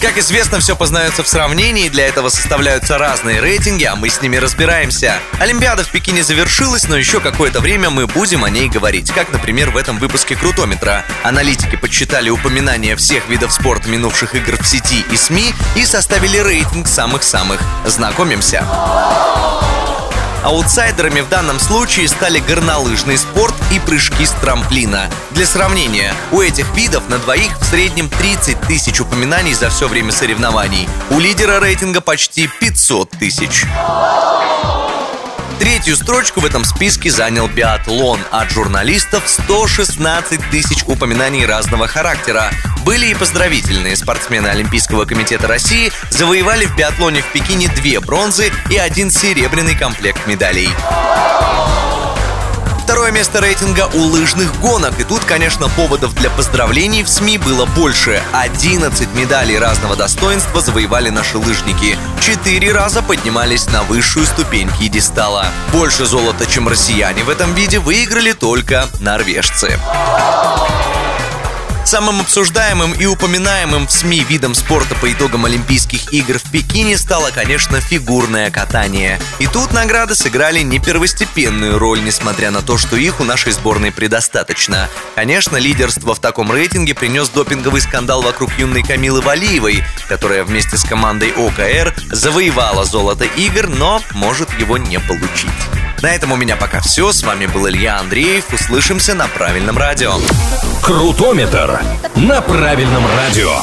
Как известно, все познается в сравнении, для этого составляются разные рейтинги, а мы с ними разбираемся. Олимпиада в Пекине завершилась, но еще какое-то время мы будем о ней говорить, как, например, в этом выпуске Крутометра. Аналитики подсчитали упоминания всех видов спорта минувших игр в сети и СМИ и составили рейтинг самых-самых. Знакомимся. Аутсайдерами в данном случае стали горнолыжный спорт и прыжки с трамплина. Для сравнения, у этих видов на двоих в среднем 30 тысяч упоминаний за все время соревнований. У лидера рейтинга почти 500 тысяч. Третью строчку в этом списке занял биатлон. От журналистов 116 тысяч упоминаний разного характера. Были и поздравительные. Спортсмены Олимпийского комитета России завоевали в биатлоне в Пекине 2 бронзы и 1 серебряный комплект медалей. Второе место рейтинга у лыжных гонок. И тут, конечно, поводов для поздравлений в СМИ было больше. 11 медалей разного достоинства завоевали наши лыжники. 4 раза поднимались на высшую ступень пьедестала. Больше золота, чем россияне в этом виде, выиграли только норвежцы. Самым обсуждаемым и упоминаемым в СМИ видом спорта по итогам Олимпийских игр в Пекине стало, конечно, фигурное катание. И тут награды сыграли не первостепенную роль, несмотря на то, что их у нашей сборной предостаточно. Конечно, лидерство в таком рейтинге принес допинговый скандал вокруг юной Камилы Валиевой, которая вместе с командой ОКР завоевала золото игр, но может его не получить. На этом у меня пока все. С вами был Илья Андреев. Услышимся на правильном радио. Крутометр на правильном радио.